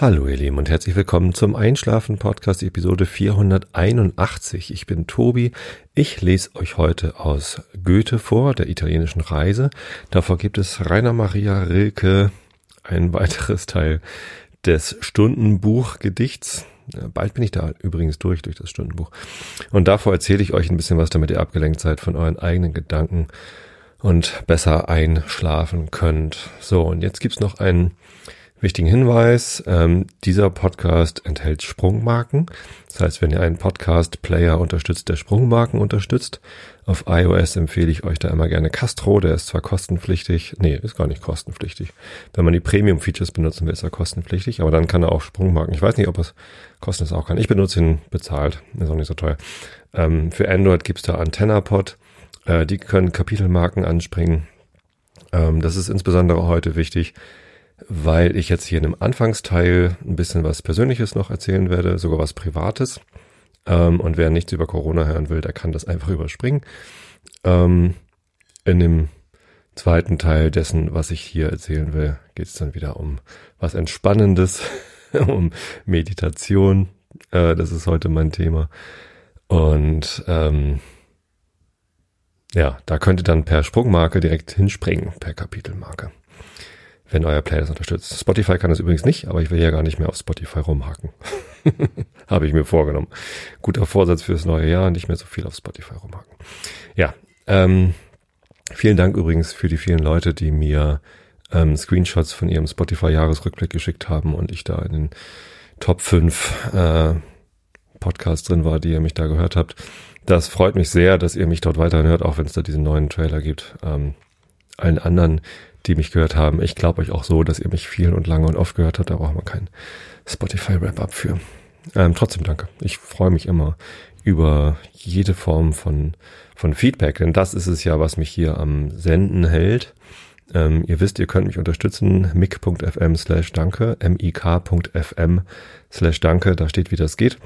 Hallo ihr Lieben und herzlich willkommen zum Einschlafen-Podcast Episode 481. Ich bin Tobi. Ich lese euch heute aus Goethe vor, der italienischen Reise. Davor gibt es Rainer Maria Rilke, ein weiteres Teil des Stundenbuch-Gedichts. Bald bin ich da übrigens durch das Stundenbuch. Und davor erzähle ich euch ein bisschen was, damit ihr abgelenkt seid von euren eigenen Gedanken und besser einschlafen könnt. So, und jetzt gibt's noch einen wichtigen Hinweis, dieser Podcast enthält Sprungmarken. Das heißt, wenn ihr einen Podcast-Player unterstützt, der Sprungmarken unterstützt, auf iOS empfehle ich euch da immer gerne Castro, der ist zwar kostenpflichtig, ist gar nicht kostenpflichtig. Wenn man die Premium-Features benutzen will, ist er kostenpflichtig, aber dann kann er auch Sprungmarken. Ich weiß nicht, ob es kostenlos auch kann. Ich benutze ihn bezahlt, ist auch nicht so teuer. Für Android gibt's da AntennaPod, die können Kapitelmarken anspringen. Das ist insbesondere heute wichtig, weil ich jetzt hier in dem Anfangsteil ein bisschen was Persönliches noch erzählen werde, sogar was Privates. Und wer nichts über Corona hören will, der kann das einfach überspringen. In dem zweiten Teil dessen, was ich hier erzählen will, geht es dann wieder um was Entspannendes, um Meditation. Das ist heute mein Thema. Und da könnt ihr dann per Sprungmarke direkt hinspringen, per Kapitelmarke, wenn euer Player das unterstützt. Spotify kann das übrigens nicht, aber ich will ja gar nicht mehr auf Spotify rumhacken. Habe ich mir vorgenommen. Guter Vorsatz fürs neue Jahr, nicht mehr so viel auf Spotify rumhacken. Ja, vielen Dank übrigens für die vielen Leute, die mir Screenshots von ihrem Spotify-Jahresrückblick geschickt haben und ich da in den Top 5 Podcasts drin war, die ihr mich da gehört habt. Das freut mich sehr, dass ihr mich dort weiterhin hört, auch wenn es da diesen neuen Trailer gibt. Allen anderen, die mich gehört haben. Ich glaube euch auch so, dass ihr mich viel und lange und oft gehört habt. Da braucht man kein Spotify-Wrap-Up für. Trotzdem danke. Ich freue mich immer über jede Form von Feedback, denn das ist es ja, was mich hier am Senden hält. Ihr wisst, ihr könnt mich unterstützen. mic.fm/danke, mik.fm/danke, da steht, wie das geht.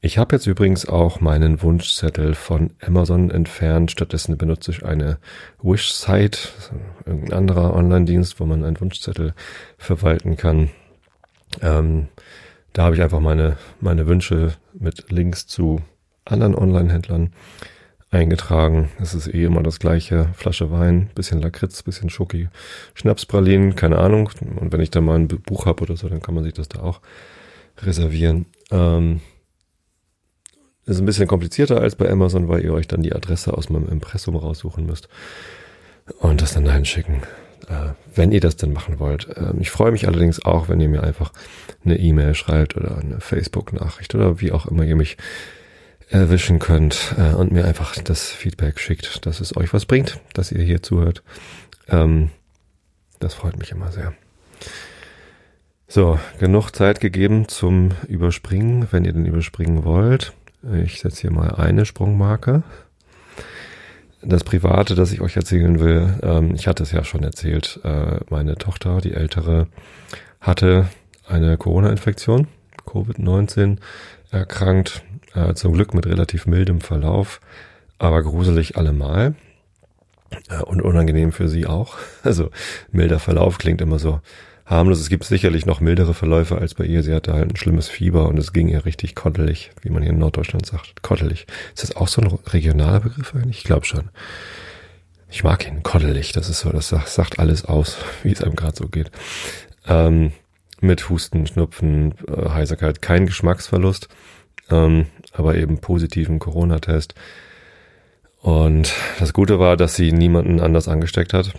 Ich habe jetzt übrigens auch meinen Wunschzettel von Amazon entfernt. Stattdessen benutze ich eine Wish-Site, irgendein anderer Online-Dienst, wo man einen Wunschzettel verwalten kann. Da habe ich einfach meine Wünsche mit Links zu anderen Online-Händlern eingetragen. Es ist immer das gleiche. Flasche Wein, bisschen Lakritz, bisschen Schoki, Schnapspralinen, keine Ahnung. Und wenn ich da mal ein Buch habe oder so, dann kann man sich das da auch reservieren. Ist ein bisschen komplizierter als bei Amazon, weil ihr euch dann die Adresse aus meinem Impressum raussuchen müsst und das dann dahin schicken, wenn ihr das denn machen wollt. Ich freue mich allerdings auch, wenn ihr mir einfach eine E-Mail schreibt oder eine Facebook-Nachricht oder wie auch immer ihr mich erwischen könnt und mir einfach das Feedback schickt, dass es euch was bringt, dass ihr hier zuhört. Das freut mich immer sehr. So, genug Zeit gegeben zum Überspringen, wenn ihr denn überspringen wollt. Ich setze hier mal eine Sprungmarke. Das Private, das ich euch erzählen will, ich hatte es ja schon erzählt, meine Tochter, die Ältere, hatte eine Corona-Infektion, Covid-19, erkrankt. Zum Glück mit relativ mildem Verlauf, aber gruselig allemal und unangenehm für sie auch. Also milder Verlauf klingt immer so harmlos. Es gibt sicherlich noch mildere Verläufe als bei ihr. Sie hatte halt ein schlimmes Fieber und es ging ihr richtig kottelig, wie man hier in Norddeutschland sagt. Kottelig. Ist das auch so ein regionaler Begriff eigentlich? Ich glaube schon. Ich mag ihn, kottelig. Das ist so, das sagt alles aus, wie es einem gerade so geht. Mit Husten, Schnupfen, Heiserkeit, kein Geschmacksverlust. Aber eben positiven Corona-Test. Und das Gute war, dass sie niemanden anders angesteckt hat.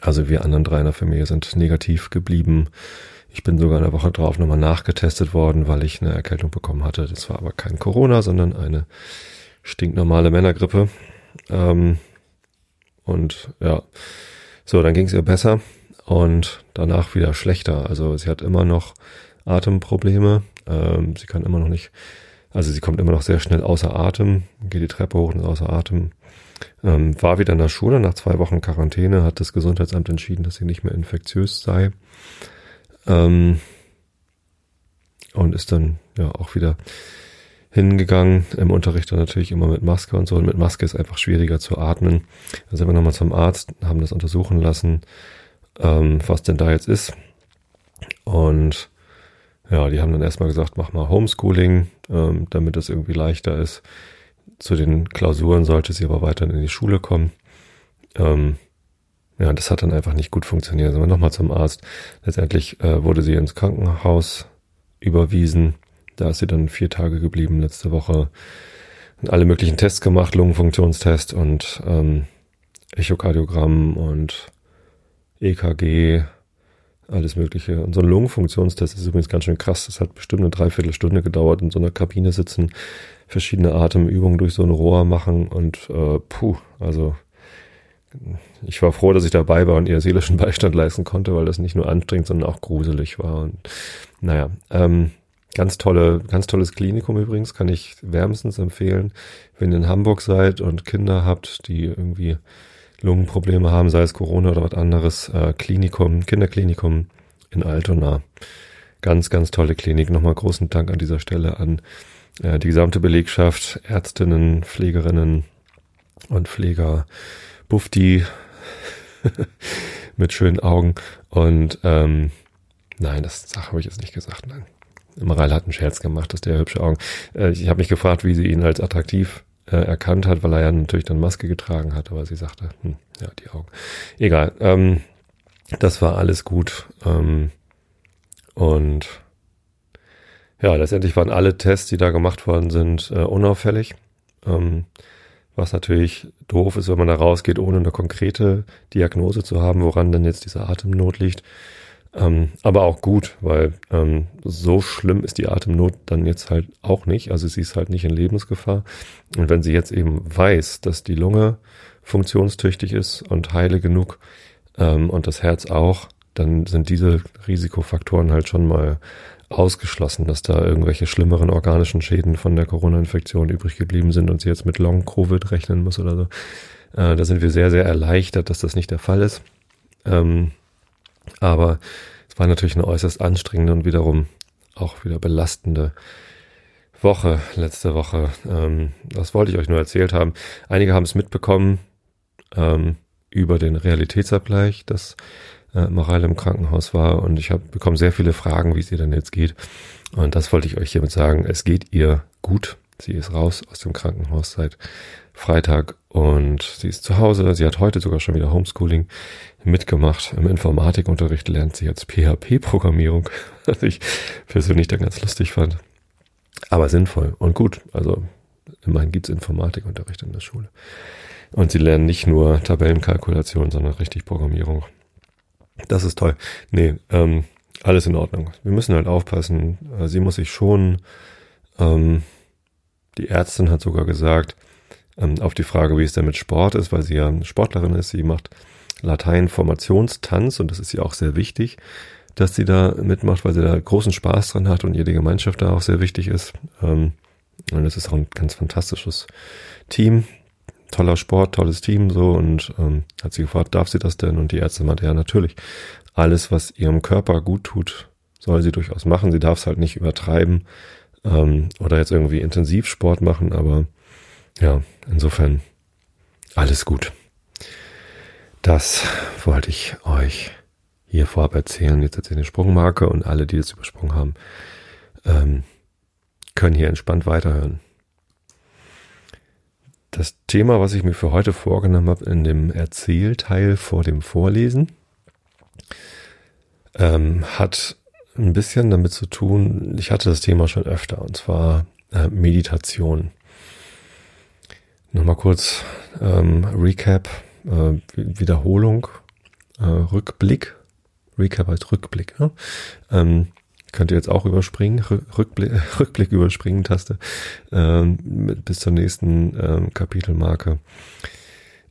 Also wir anderen drei in der Familie sind negativ geblieben. Ich bin sogar eine Woche drauf nochmal nachgetestet worden, weil ich eine Erkältung bekommen hatte. Das war aber kein Corona, sondern eine stinknormale Männergrippe. So, dann ging es ihr besser und danach wieder schlechter. Also sie hat immer noch Atemprobleme. Sie kann immer noch nicht, also sie kommt immer noch sehr schnell außer Atem, geht die Treppe hoch und außer Atem, war wieder in der Schule nach 2 Wochen Quarantäne, hat das Gesundheitsamt entschieden, dass sie nicht mehr infektiös sei, und ist dann ja auch wieder hingegangen, im Unterricht dann natürlich immer mit Maske und so, und mit Maske ist einfach schwieriger zu atmen. Da sind wir nochmal zum Arzt, haben das untersuchen lassen, was denn da jetzt ist, und Ja, die haben dann erstmal gesagt, mach mal Homeschooling, damit das irgendwie leichter ist. Zu den Klausuren sollte sie aber weiterhin in die Schule kommen. Ja, das hat dann einfach nicht gut funktioniert. Also nochmal zum Arzt. Letztendlich wurde sie ins Krankenhaus überwiesen. Da ist sie dann 4 Tage geblieben letzte Woche. Alle möglichen Tests gemacht, Lungenfunktionstest und Echokardiogramm und EKG, alles mögliche. Und so ein Lungenfunktionstest ist übrigens ganz schön krass. Das hat bestimmt eine 3/4 Stunde gedauert, in so einer Kabine sitzen, verschiedene Atemübungen durch so ein Rohr machen und also ich war froh, dass ich dabei war und ihr seelischen Beistand leisten konnte, weil das nicht nur anstrengend, sondern auch gruselig war. Und naja, ganz tolles Klinikum übrigens, kann ich wärmstens empfehlen, wenn ihr in Hamburg seid und Kinder habt, die irgendwie Lungenprobleme haben, sei es Corona oder was anderes, Klinikum, Kinderklinikum in Altona. Ganz, ganz tolle Klinik. Nochmal großen Dank an dieser Stelle an die gesamte Belegschaft, Ärztinnen, Pflegerinnen und Pfleger, Bufti mit schönen Augen und nein, das habe ich jetzt nicht gesagt, nein. Mareil hat einen Scherz gemacht, dass der hübsche Augen. Ich habe mich gefragt, wie sie ihn als attraktiv erkannt hat, weil er ja natürlich dann Maske getragen hat, aber sie sagte, ja, die Augen. Egal, das war alles gut. Und ja, letztendlich waren alle Tests, die da gemacht worden sind, unauffällig. Was natürlich doof ist, wenn man da rausgeht, ohne eine konkrete Diagnose zu haben, woran denn jetzt diese Atemnot liegt. Aber auch gut, weil so schlimm ist die Atemnot dann jetzt halt auch nicht. Also sie ist halt nicht in Lebensgefahr. Und wenn sie jetzt eben weiß, dass die Lunge funktionstüchtig ist und heile genug und das Herz auch, dann sind diese Risikofaktoren halt schon mal ausgeschlossen, dass da irgendwelche schlimmeren organischen Schäden von der Corona-Infektion übrig geblieben sind und sie jetzt mit Long-Covid rechnen muss oder so. Da sind wir sehr, sehr erleichtert, dass das nicht der Fall ist. Aber es war natürlich eine äußerst anstrengende und wiederum auch wieder belastende Woche, letzte Woche. Das wollte ich euch nur erzählt haben. Einige haben es mitbekommen über den Realitätsabgleich, dass Mareile im Krankenhaus war. Und ich bekomme sehr viele Fragen, wie es ihr denn jetzt geht. Und das wollte ich euch hiermit sagen. Es geht ihr gut. Sie ist raus aus dem Krankenhaus seit Freitag und sie ist zu Hause. Sie hat heute sogar schon wieder Homeschooling mitgemacht. Im Informatikunterricht lernt sie jetzt PHP-Programmierung, was ich persönlich dann ganz lustig fand. Aber sinnvoll und gut. Also immerhin gibt's Informatikunterricht in der Schule. Und sie lernen nicht nur Tabellenkalkulation, sondern richtig Programmierung. Das ist toll. Nee, alles in Ordnung. Wir müssen halt aufpassen. Sie muss sich schonen. Die Ärztin hat sogar gesagt, auf die Frage, wie es denn mit Sport ist, weil sie ja Sportlerin ist, sie macht Latein-Formationstanz und das ist ihr auch sehr wichtig, dass sie da mitmacht, weil sie da großen Spaß dran hat und ihr die Gemeinschaft da auch sehr wichtig ist. Und das ist auch ein ganz fantastisches Team, toller Sport, tolles Team so und hat sie gefragt, darf sie das denn? Und die Ärztin meinte, ja natürlich, alles, was ihrem Körper gut tut, soll sie durchaus machen, sie darf es halt nicht übertreiben. Oder jetzt irgendwie Intensivsport machen, aber ja, insofern alles gut. Das wollte ich euch hier vorab erzählen. Jetzt erzähle ich eine Sprungmarke und alle, die das übersprungen haben, können hier entspannt weiterhören. Das Thema, was ich mir für heute vorgenommen habe in dem Erzählteil vor dem Vorlesen, hat ein bisschen damit zu tun, ich hatte das Thema schon öfter, und zwar Meditation. Nochmal kurz Recap, Wiederholung, Rückblick. Recap heißt Rückblick, ne? Könnt ihr jetzt auch überspringen, Rückblick überspringen Taste, bis zur nächsten Kapitelmarke.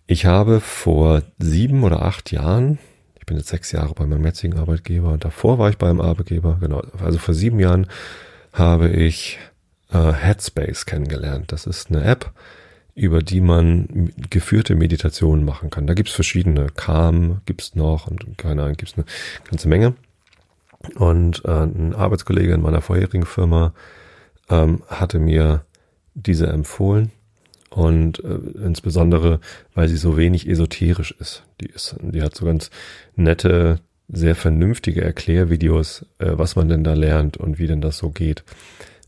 Ich habe vor 7 oder 8 Jahren, bin jetzt 6 Jahre bei meinem jetzigen Arbeitgeber und davor war ich beim Arbeitgeber, genau, also vor 7 Jahren habe ich Headspace kennengelernt. Das ist eine App, über die man geführte Meditationen machen kann. Da gibt's verschiedene, Calm gibt's noch und keine Ahnung, gibt's eine ganze Menge. Und ein Arbeitskollege in meiner vorherigen Firma hatte mir diese empfohlen. Und insbesondere, weil sie so wenig esoterisch ist. Die hat so ganz nette sehr vernünftige Erklärvideos, was man denn da lernt und wie denn das so geht.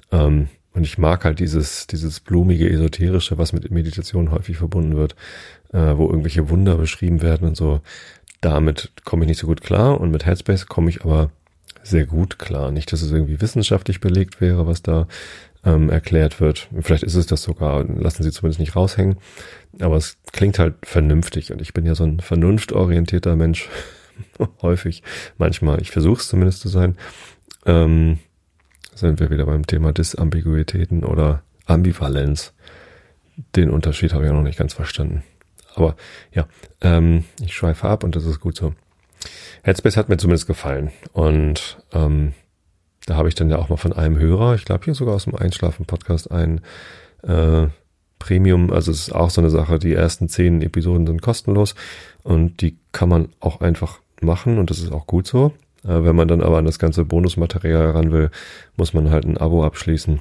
Und ich mag halt dieses blumige, esoterische, was mit Meditation häufig verbunden wird, wo irgendwelche Wunder beschrieben werden und so. Damit komme ich nicht so gut klar und mit Headspace komme ich aber sehr gut klar. Nicht, dass es irgendwie wissenschaftlich belegt wäre, was da erklärt wird. Vielleicht ist es das sogar, lassen Sie zumindest nicht raushängen. Aber es klingt halt vernünftig und ich bin ja so ein vernunftorientierter Mensch. Häufig, manchmal, ich versuche es zumindest zu sein, sind wir wieder beim Thema Disambiguitäten oder Ambivalenz. Den Unterschied habe ich auch noch nicht ganz verstanden. Aber ja, ich schweife ab und das ist gut so. Headspace hat mir zumindest gefallen und da habe ich dann ja auch mal von einem Hörer, ich glaube hier sogar aus dem Einschlafen-Podcast, ein Premium, also es ist auch so eine Sache, die ersten 10 Episoden sind kostenlos und die kann man auch einfach machen und das ist auch gut so. Wenn man dann aber an das ganze Bonusmaterial ran will, muss man halt ein Abo abschließen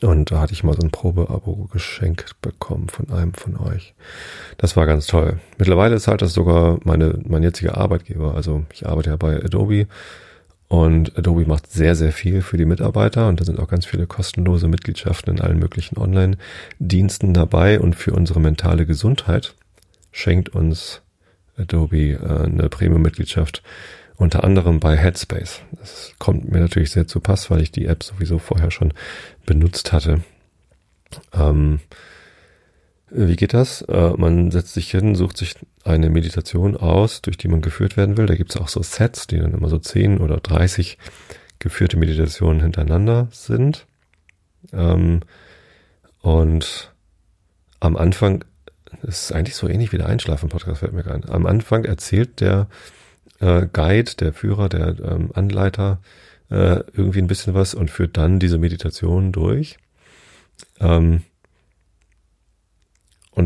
und da hatte ich mal so ein Probeabo geschenkt bekommen von einem von euch. Das war ganz toll. Mittlerweile ist halt das sogar mein jetziger Arbeitgeber, also ich arbeite ja bei Adobe und Adobe macht sehr, sehr viel für die Mitarbeiter und da sind auch ganz viele kostenlose Mitgliedschaften in allen möglichen Online-Diensten dabei und für unsere mentale Gesundheit schenkt uns Adobe eine Premium-Mitgliedschaft, unter anderem bei Headspace. Das kommt mir natürlich sehr zu Pass, weil ich die App sowieso vorher schon benutzt hatte. Wie geht das? Man setzt sich hin, sucht sich eine Meditation aus, durch die man geführt werden will. Da gibt's auch so Sets, die dann immer so 10 oder 30 geführte Meditationen hintereinander sind. Und am Anfang, das ist eigentlich so ähnlich wie der Einschlafen-Podcast, fällt mir gerade ein. Am Anfang erzählt der Guide, der Führer, der Anleiter irgendwie ein bisschen was und führt dann diese Meditation durch. Und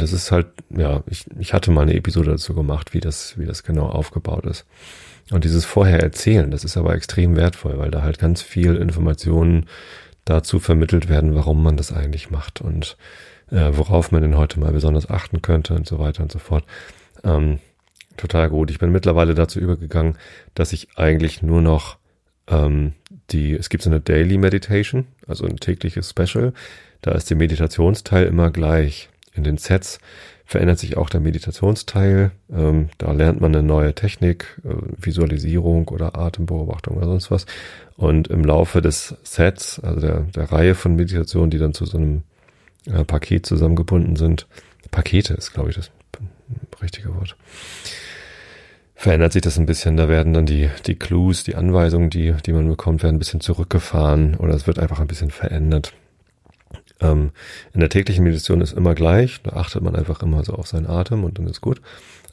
es ist halt, ja, ich hatte mal eine Episode dazu gemacht, wie das genau aufgebaut ist. Und dieses vorher erzählen, das ist aber extrem wertvoll, weil da halt ganz viel Informationen dazu vermittelt werden, warum man das eigentlich macht und worauf man denn heute mal besonders achten könnte und so weiter und so fort. Total gut. Ich bin mittlerweile dazu übergegangen, dass ich eigentlich nur noch es gibt so eine Daily Meditation, also ein tägliches Special. Da ist der Meditationsteil immer gleich. In den Sets verändert sich auch der Meditationsteil. Da lernt man eine neue Technik, Visualisierung oder Atembeobachtung oder sonst was. Und im Laufe des Sets, also der Reihe von Meditationen, die dann zu so einem Paket zusammengebunden sind, Pakete ist, glaube ich, das richtige Wort, verändert sich das ein bisschen. Da werden dann die Clues, die Anweisungen, die man bekommt, werden ein bisschen zurückgefahren oder es wird einfach ein bisschen verändert. In der täglichen Meditation ist immer gleich, da achtet man einfach immer so auf seinen Atem und dann ist gut.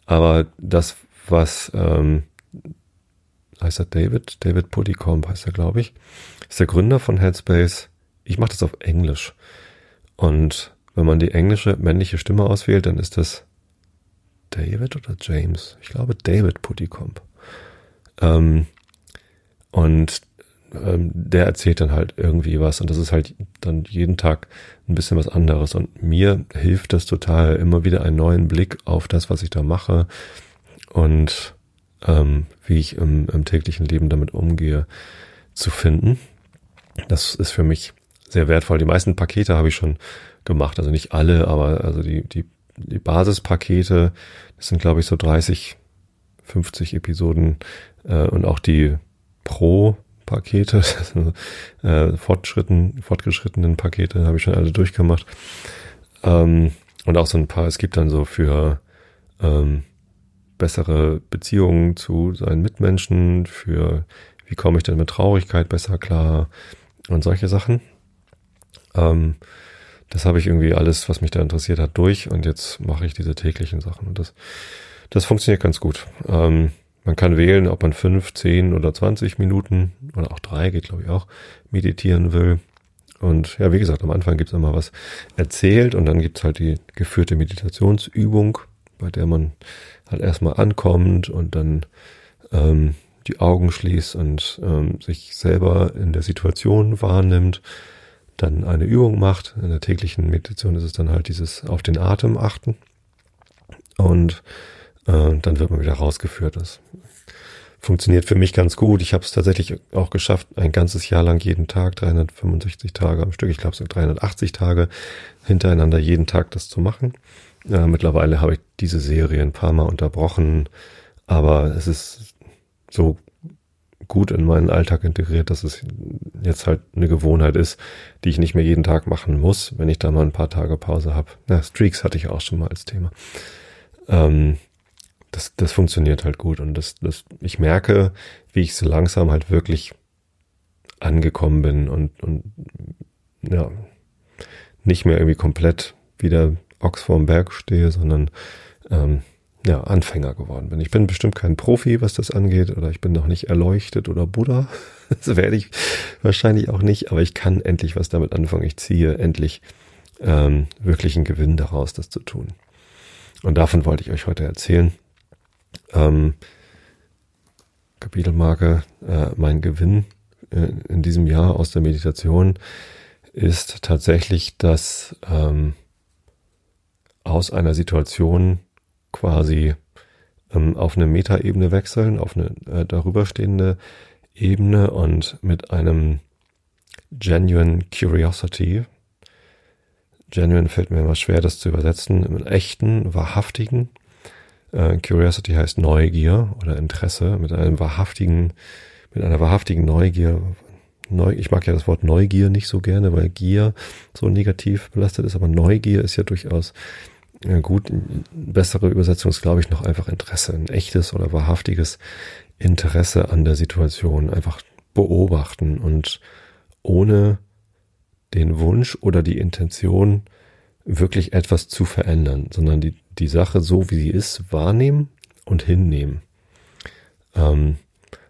Aber das, was heißt er David Puddicombe heißt er, glaube ich, ist der Gründer von Headspace. Ich mache das auf Englisch. Und wenn man die englische männliche Stimme auswählt, dann ist das David oder James? Ich glaube David Puddicombe. Der erzählt dann halt irgendwie was und das ist halt dann jeden Tag ein bisschen was anderes und mir hilft das total, immer wieder einen neuen Blick auf das, was ich da mache und wie ich im täglichen Leben damit umgehe, zu finden. Das ist für mich sehr wertvoll. Die meisten Pakete habe ich schon gemacht, also nicht alle, aber also die Basispakete, das sind glaube ich so 30, 50 Episoden und auch die Pro-Pakete, fortgeschrittenen Pakete habe ich schon alle durchgemacht und auch so ein paar, es gibt dann so für bessere Beziehungen zu seinen Mitmenschen, für wie komme ich denn mit Traurigkeit besser klar und solche Sachen. Das habe ich irgendwie alles, was mich da interessiert hat, durch und jetzt mache ich diese täglichen Sachen und das funktioniert ganz gut. Man kann wählen, ob man 5, 10 oder 20 Minuten oder auch 3 geht, glaube ich auch, meditieren will und ja, wie gesagt, am Anfang gibt's immer was erzählt und dann gibt's halt die geführte Meditationsübung, bei der man halt erstmal ankommt und dann die Augen schließt und sich selber in der Situation wahrnimmt. Dann eine Übung macht. In der täglichen Meditation ist es dann halt dieses auf den Atem achten und dann wird man wieder rausgeführt. Das funktioniert für mich ganz gut. Ich habe es tatsächlich auch geschafft, ein ganzes Jahr lang jeden Tag, 365 Tage am Stück, ich glaube so 380 Tage hintereinander jeden Tag das zu machen. Mittlerweile habe ich diese Serie ein paar Mal unterbrochen, aber es ist so gut in meinen Alltag integriert, dass es jetzt halt eine Gewohnheit ist, die ich nicht mehr jeden Tag machen muss, wenn ich da mal ein paar Tage Pause habe. Na, Streaks hatte ich auch schon mal als Thema. Das funktioniert halt gut und ich merke, wie ich so langsam halt wirklich angekommen bin und ja, nicht mehr irgendwie komplett wieder Ochs vorm Berg stehe, sondern Anfänger geworden bin. Ich bin bestimmt kein Profi, was das angeht, oder ich bin noch nicht erleuchtet oder Buddha. Das werde ich wahrscheinlich auch nicht, aber ich kann endlich was damit anfangen. Ich ziehe endlich wirklich einen Gewinn daraus, das zu tun. Und davon wollte ich euch heute erzählen. Kapitelmarke, mein Gewinn in diesem Jahr aus der Meditation ist tatsächlich, dass aus einer Situation quasi auf eine Metaebene wechseln, auf eine darüberstehende Ebene und mit einem genuine Curiosity. Genuine fällt mir immer schwer, das zu übersetzen, im echten, wahrhaftigen. Curiosity heißt Neugier oder Interesse, mit einer wahrhaftigen Neugier. Ich mag ja das Wort Neugier nicht so gerne, weil Gier so negativ belastet ist, aber Neugier ist ja durchaus gut. Bessere Übersetzung ist, glaube ich, noch einfach Interesse, ein echtes oder wahrhaftiges Interesse an der Situation. Einfach beobachten und ohne den Wunsch oder die Intention, wirklich etwas zu verändern, sondern die Sache so, wie sie ist, wahrnehmen und hinnehmen.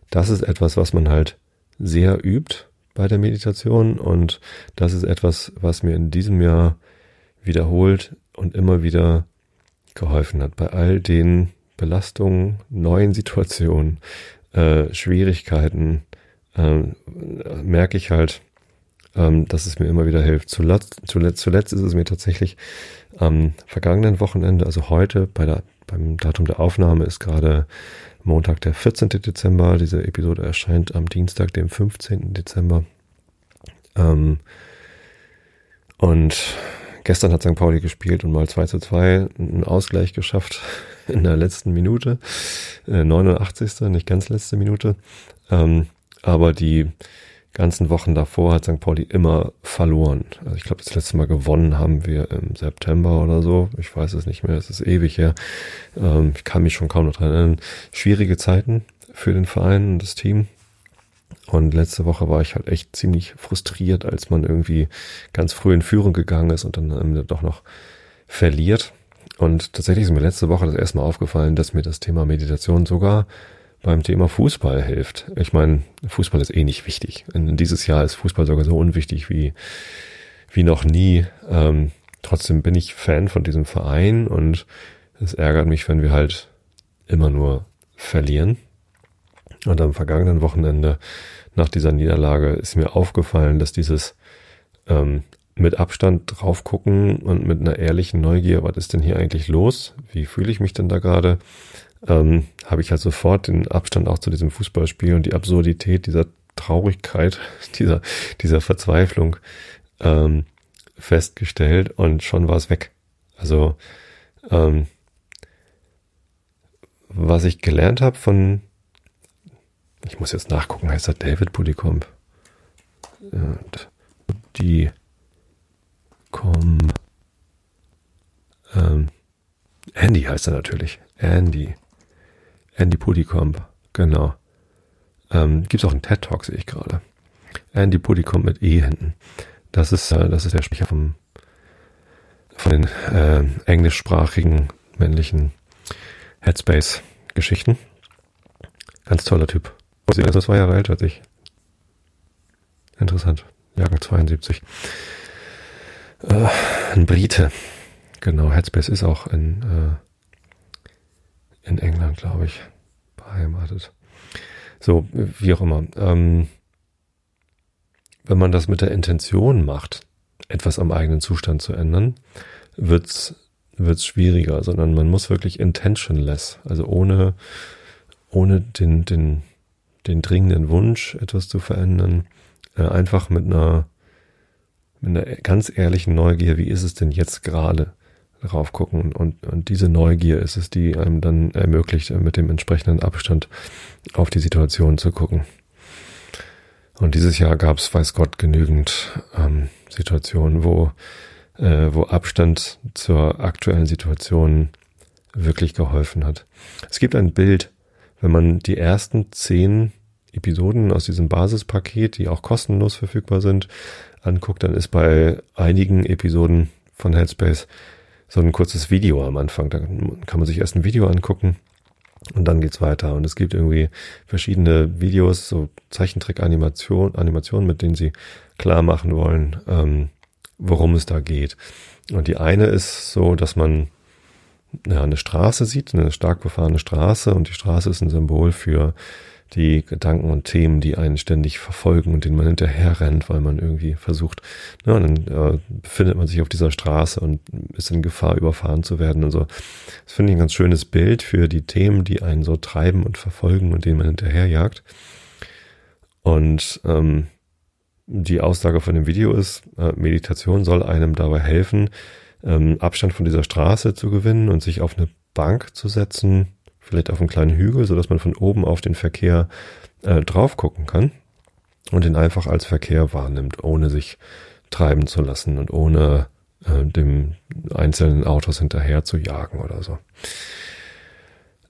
Das ist etwas, was man halt sehr übt bei der Meditation und das ist etwas, was mir in diesem Jahr wiederholt und immer wieder geholfen hat. Bei all den Belastungen, neuen Situationen, Schwierigkeiten merke ich halt, dass es mir immer wieder hilft. Zuletzt ist es mir tatsächlich am vergangenen Wochenende, also heute, beim Datum der Aufnahme ist gerade Montag, der 14. Dezember. Diese Episode erscheint am Dienstag, dem 15. Dezember. Und gestern hat St. Pauli gespielt und mal 2:2 einen Ausgleich geschafft in der letzten Minute. 89. nicht ganz letzte Minute. Aber die ganzen Wochen davor hat St. Pauli immer verloren. Also ich glaube, das letzte Mal gewonnen haben wir im September oder so. Ich weiß es nicht mehr, es ist ewig her. Ich kann mich schon kaum noch dran erinnern. Schwierige Zeiten für den Verein und das Team. Und letzte Woche war ich halt echt ziemlich frustriert, als man irgendwie ganz früh in Führung gegangen ist und dann am Ende doch noch verliert. Und tatsächlich ist mir letzte Woche das erste Mal aufgefallen, dass mir das Thema Meditation sogar beim Thema Fußball hilft. Ich meine, Fußball ist eh nicht wichtig. Dieses Jahr ist Fußball sogar so unwichtig wie noch nie. Trotzdem bin ich Fan von diesem Verein und es ärgert mich, wenn wir halt immer nur verlieren. Und am vergangenen Wochenende nach dieser Niederlage ist mir aufgefallen, dass dieses mit Abstand drauf gucken und mit einer ehrlichen Neugier, was ist denn hier eigentlich los? Wie fühle ich mich denn da gerade? Habe ich halt sofort den Abstand auch zu diesem Fußballspiel und die Absurdität dieser Traurigkeit, dieser Verzweiflung festgestellt und schon war es weg. Also was ich gelernt habe von, ich muss jetzt nachgucken, heißt er David Puddicombe. Andy heißt er natürlich. Andy Puddicombe, genau. Gibt's auch einen TED-Talk, sehe ich gerade. Andy Puddicombe mit E hinten. Das ist der Sprecher von den englischsprachigen männlichen Headspace-Geschichten. Ganz toller Typ. Sie ist nur 2 Jahre alt, als ich. Interessant. Jahrgang 72. Ein Brite. Genau, Headspace ist auch in England, glaube ich, beheimatet. So, wie auch immer. Wenn man das mit der Intention macht, etwas am eigenen Zustand zu ändern, wird's schwieriger, sondern man muss wirklich intentionless, also ohne den den dringenden Wunsch, etwas zu verändern, einfach mit einer ganz ehrlichen Neugier, wie ist es denn jetzt gerade, drauf gucken. Und diese Neugier ist es, die einem dann ermöglicht, mit dem entsprechenden Abstand auf die Situation zu gucken. Und dieses Jahr gab es, weiß Gott, genügend Situationen, wo Abstand zur aktuellen Situation wirklich geholfen hat. Es gibt ein Bild, wenn man die ersten 10 Episoden aus diesem Basispaket, die auch kostenlos verfügbar sind, anguckt, dann ist bei einigen Episoden von Headspace so ein kurzes Video am Anfang. Da kann man sich erst ein Video angucken und dann geht's weiter. Und es gibt irgendwie verschiedene Videos, so Zeichentrick-Animationen, mit denen sie klar machen wollen, worum es da geht. Und die eine ist so, dass man eine Straße sieht, eine stark befahrene Straße, und die Straße ist ein Symbol für die Gedanken und Themen, die einen ständig verfolgen und denen man hinterher rennt, weil man irgendwie versucht, na, und dann befindet man sich auf dieser Straße und ist in Gefahr, überfahren zu werden. Also das finde ich ein ganz schönes Bild für die Themen, die einen so treiben und verfolgen und denen man hinterherjagt. Und die Aussage von dem Video ist, Meditation soll einem dabei helfen, Abstand von dieser Straße zu gewinnen und sich auf eine Bank zu setzen, vielleicht auf einen kleinen Hügel, sodass man von oben auf den Verkehr drauf gucken kann und ihn einfach als Verkehr wahrnimmt, ohne sich treiben zu lassen und ohne dem einzelnen Autos hinterher zu jagen oder so.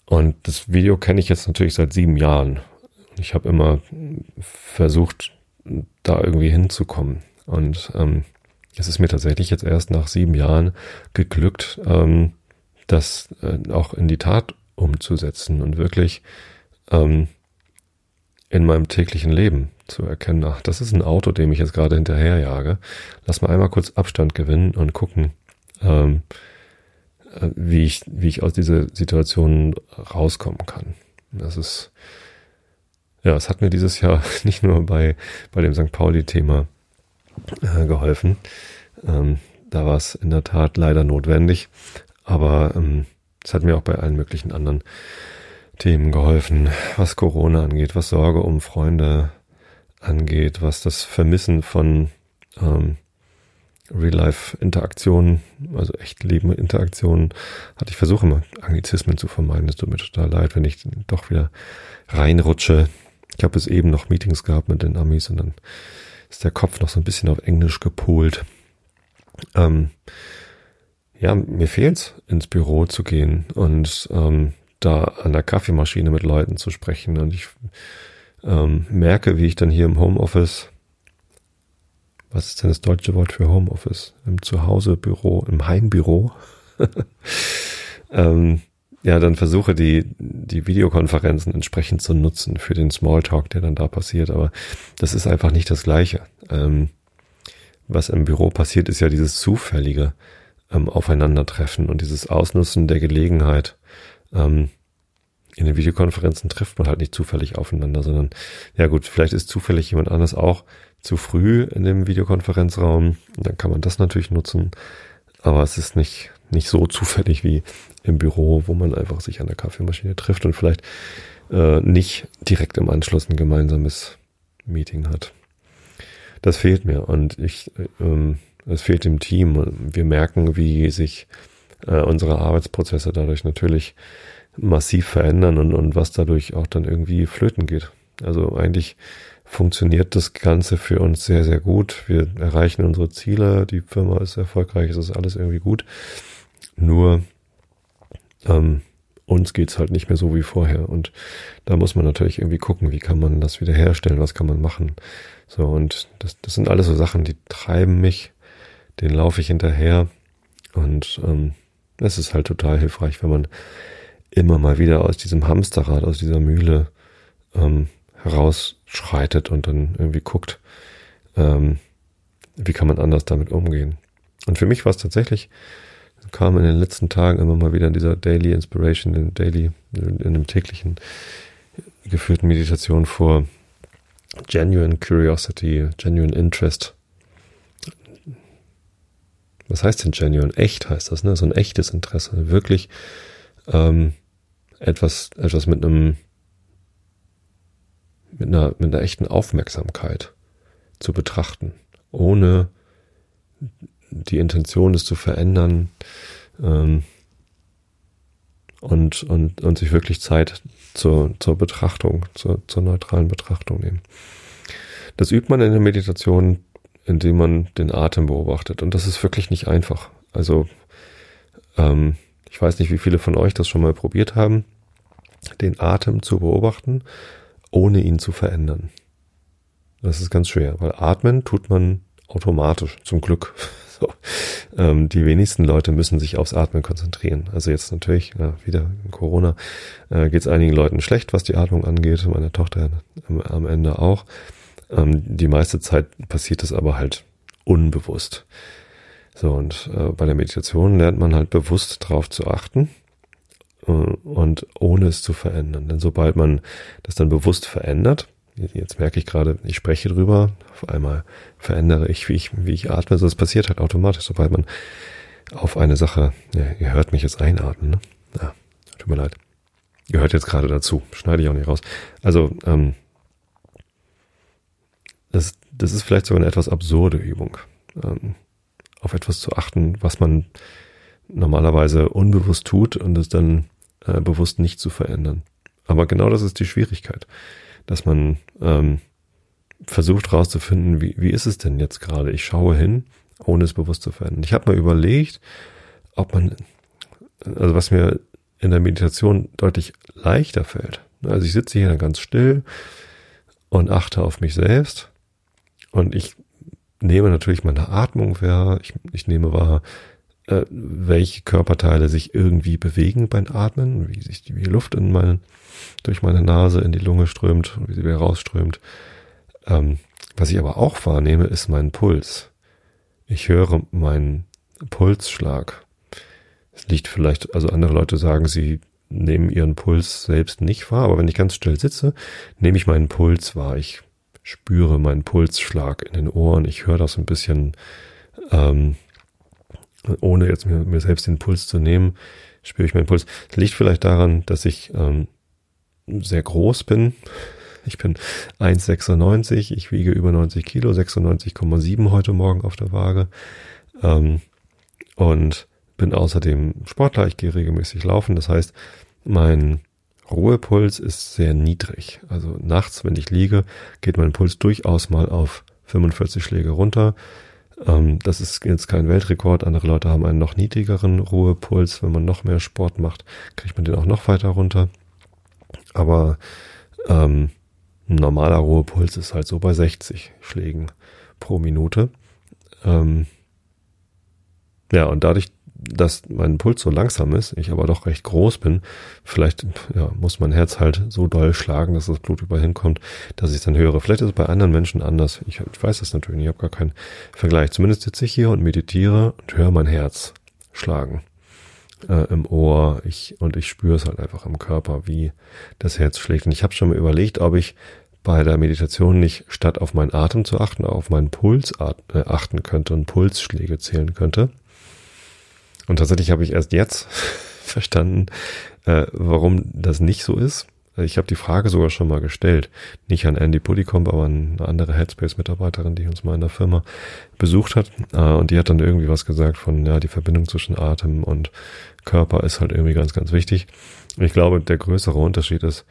Und das Video kenne ich jetzt natürlich seit 7 Jahren. Ich habe immer versucht, da irgendwie hinzukommen. Und es ist mir tatsächlich jetzt erst nach 7 Jahren geglückt, das auch in die Tat umzusetzen und wirklich in meinem täglichen Leben zu erkennen, ach, das ist ein Auto, dem ich jetzt gerade hinterherjage. Lass mal einmal kurz Abstand gewinnen und gucken, wie ich aus dieser Situation rauskommen kann. Das ist, ja, es hat mir dieses Jahr nicht nur bei dem St. Pauli-Thema geholfen. Da war es in der Tat leider notwendig, aber es hat mir auch bei allen möglichen anderen Themen geholfen, was Corona angeht, was Sorge um Freunde angeht, was das Vermissen von Real-Life-Interaktionen, also echt lebende Interaktionen, hatte ich versuche immer Anglizismen zu vermeiden. Es tut mir total leid, wenn ich doch wieder reinrutsche. Ich habe bis eben noch Meetings gehabt mit den Amis und dann ist der Kopf noch so ein bisschen auf Englisch gepolt. Ja, mir fehlt's, ins Büro zu gehen und da an der Kaffeemaschine mit Leuten zu sprechen. Und ich merke, wie ich dann hier im Homeoffice, was ist denn das deutsche Wort für Homeoffice? Im Zuhausebüro, im Heimbüro. Ja, dann versuche die Videokonferenzen entsprechend zu nutzen für den Smalltalk, der dann da passiert. Aber das ist einfach nicht das Gleiche. Was im Büro passiert, ist ja dieses zufällige Aufeinandertreffen und dieses Ausnutzen der Gelegenheit. In den Videokonferenzen trifft man halt nicht zufällig aufeinander, sondern, ja gut, vielleicht ist zufällig jemand anders auch zu früh in dem Videokonferenzraum, dann kann man das natürlich nutzen, aber es ist nicht so zufällig wie im Büro, wo man einfach sich an der Kaffeemaschine trifft und vielleicht nicht direkt im Anschluss ein gemeinsames Meeting hat. Das fehlt mir und es fehlt dem Team. Wir merken, wie sich unsere Arbeitsprozesse dadurch natürlich massiv verändern und was dadurch auch dann irgendwie flöten geht. Also eigentlich funktioniert das Ganze für uns sehr, sehr gut. Wir erreichen unsere Ziele, die Firma ist erfolgreich, es ist alles irgendwie gut. Nur uns geht's halt nicht mehr so wie vorher. Und da muss man natürlich irgendwie gucken, wie kann man das wiederherstellen, was kann man machen. So, und das sind alles so Sachen, die treiben mich. Den laufe ich hinterher und es ist halt total hilfreich, wenn man immer mal wieder aus diesem Hamsterrad, aus dieser Mühle herausschreitet und dann irgendwie guckt, wie kann man anders damit umgehen. Und für mich war es tatsächlich, kam in den letzten Tagen immer mal wieder dieser Daily Inspiration, in dem täglichen geführten Meditation vor, Genuine Curiosity, Genuine Interest. Was heißt denn genuine? Echt heißt das, ne? So ein echtes Interesse. Wirklich etwas mit einem mit einer echten Aufmerksamkeit zu betrachten, ohne die Intention, es zu verändern, und sich wirklich Zeit zur Betrachtung, zur neutralen Betrachtung nehmen. Das übt man in der Meditation, indem man den Atem beobachtet. Und das ist wirklich nicht einfach. Also ich weiß nicht, wie viele von euch das schon mal probiert haben, den Atem zu beobachten, ohne ihn zu verändern. Das ist ganz schwer, weil atmen tut man automatisch, zum Glück. So. Die wenigsten Leute müssen sich aufs Atmen konzentrieren. Also jetzt natürlich, wieder in Corona, geht es einigen Leuten schlecht, was die Atmung angeht, meine Tochter am Ende auch. Die meiste Zeit passiert es aber halt unbewusst. So, und bei der Meditation lernt man halt bewusst drauf zu achten und ohne es zu verändern. Denn sobald man das dann bewusst verändert, jetzt merke ich gerade, ich spreche drüber, auf einmal verändere ich, wie ich atme. So, das passiert halt automatisch, sobald man auf eine Sache, ihr hört mich jetzt einatmen, ne? Ja, tut mir leid. Ihr hört jetzt gerade dazu, schneide ich auch nicht raus. Also, das ist vielleicht sogar eine etwas absurde Übung, auf etwas zu achten, was man normalerweise unbewusst tut und es dann bewusst nicht zu verändern. Aber genau das ist die Schwierigkeit, dass man versucht rauszufinden, wie ist es denn jetzt gerade? Ich schaue hin, ohne es bewusst zu verändern. Ich habe mal überlegt, ob man, also was mir in der Meditation deutlich leichter fällt. Also ich sitze hier dann ganz still und achte auf mich selbst und ich nehme natürlich meine Atmung wahr, ich nehme wahr, welche Körperteile sich irgendwie bewegen beim Atmen, wie sich die Luft durch meine Nase in die Lunge strömt und wie sie wieder rausströmt. Was ich aber auch wahrnehme, ist mein Puls. Ich höre meinen Pulsschlag. Es liegt vielleicht, also andere Leute sagen, sie nehmen ihren Puls selbst nicht wahr, aber wenn ich ganz still sitze, nehme ich meinen Puls wahr. Ich spüre meinen Pulsschlag in den Ohren. Ich höre das ein bisschen, ohne jetzt mir selbst den Puls zu nehmen, spüre ich meinen Puls. Das liegt vielleicht daran, dass ich sehr groß bin. Ich bin 1,96, ich wiege über 90 Kilo, 96,7 heute Morgen auf der Waage, und bin außerdem Sportler, ich gehe regelmäßig laufen. Das heißt, mein Ruhepuls ist sehr niedrig. Also nachts, wenn ich liege, geht mein Puls durchaus mal auf 45 Schläge runter. Das ist jetzt kein Weltrekord. Andere Leute haben einen noch niedrigeren Ruhepuls. Wenn man noch mehr Sport macht, kriegt man den auch noch weiter runter. Aber ein normaler Ruhepuls ist halt so bei 60 Schlägen pro Minute. Und dadurch, dass mein Puls so langsam ist, ich aber doch recht groß bin, vielleicht muss mein Herz halt so doll schlagen, dass das Blut überall hinkommt, dass ich es dann höre. Vielleicht ist es bei anderen Menschen anders. Ich weiß das natürlich nicht, ich habe gar keinen Vergleich. Zumindest sitze ich hier und meditiere und höre mein Herz schlagen im Ohr. Ich spüre es halt einfach im Körper, wie das Herz schlägt. Und ich habe schon mal überlegt, ob ich bei der Meditation nicht statt auf meinen Atem zu achten, auf meinen Puls achten könnte und Pulsschläge zählen könnte. Und tatsächlich habe ich erst jetzt verstanden, warum das nicht so ist. Ich habe die Frage sogar schon mal gestellt. Nicht an Andy Puddicombe, aber an eine andere Headspace-Mitarbeiterin, die uns mal in der Firma besucht hat. Und die hat dann irgendwie was gesagt von, die Verbindung zwischen Atem und Körper ist halt irgendwie ganz, ganz wichtig. Und ich glaube, der größere Unterschied ist,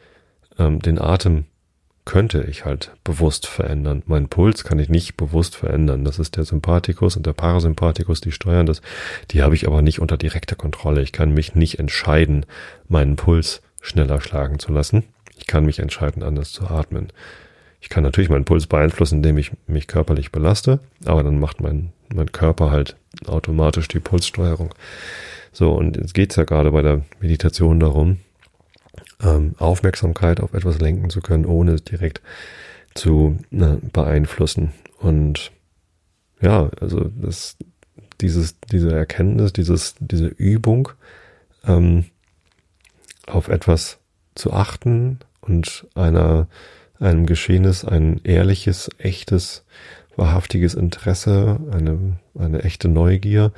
den Atem könnte ich halt bewusst verändern. Mein Puls kann ich nicht bewusst verändern. Das ist der Sympathikus und der Parasympathikus, die steuern das. Die habe ich aber nicht unter direkter Kontrolle. Ich kann mich nicht entscheiden, meinen Puls schneller schlagen zu lassen. Ich kann mich entscheiden, anders zu atmen. Ich kann natürlich meinen Puls beeinflussen, indem ich mich körperlich belaste, aber dann macht mein Körper halt automatisch die Pulssteuerung. So, und jetzt geht's ja gerade bei der Meditation darum, Aufmerksamkeit auf etwas lenken zu können, ohne es direkt zu beeinflussen. Und also diese Erkenntnis, diese Übung, auf etwas zu achten und einem Geschehnis ein ehrliches, echtes, wahrhaftiges Interesse, eine echte Neugier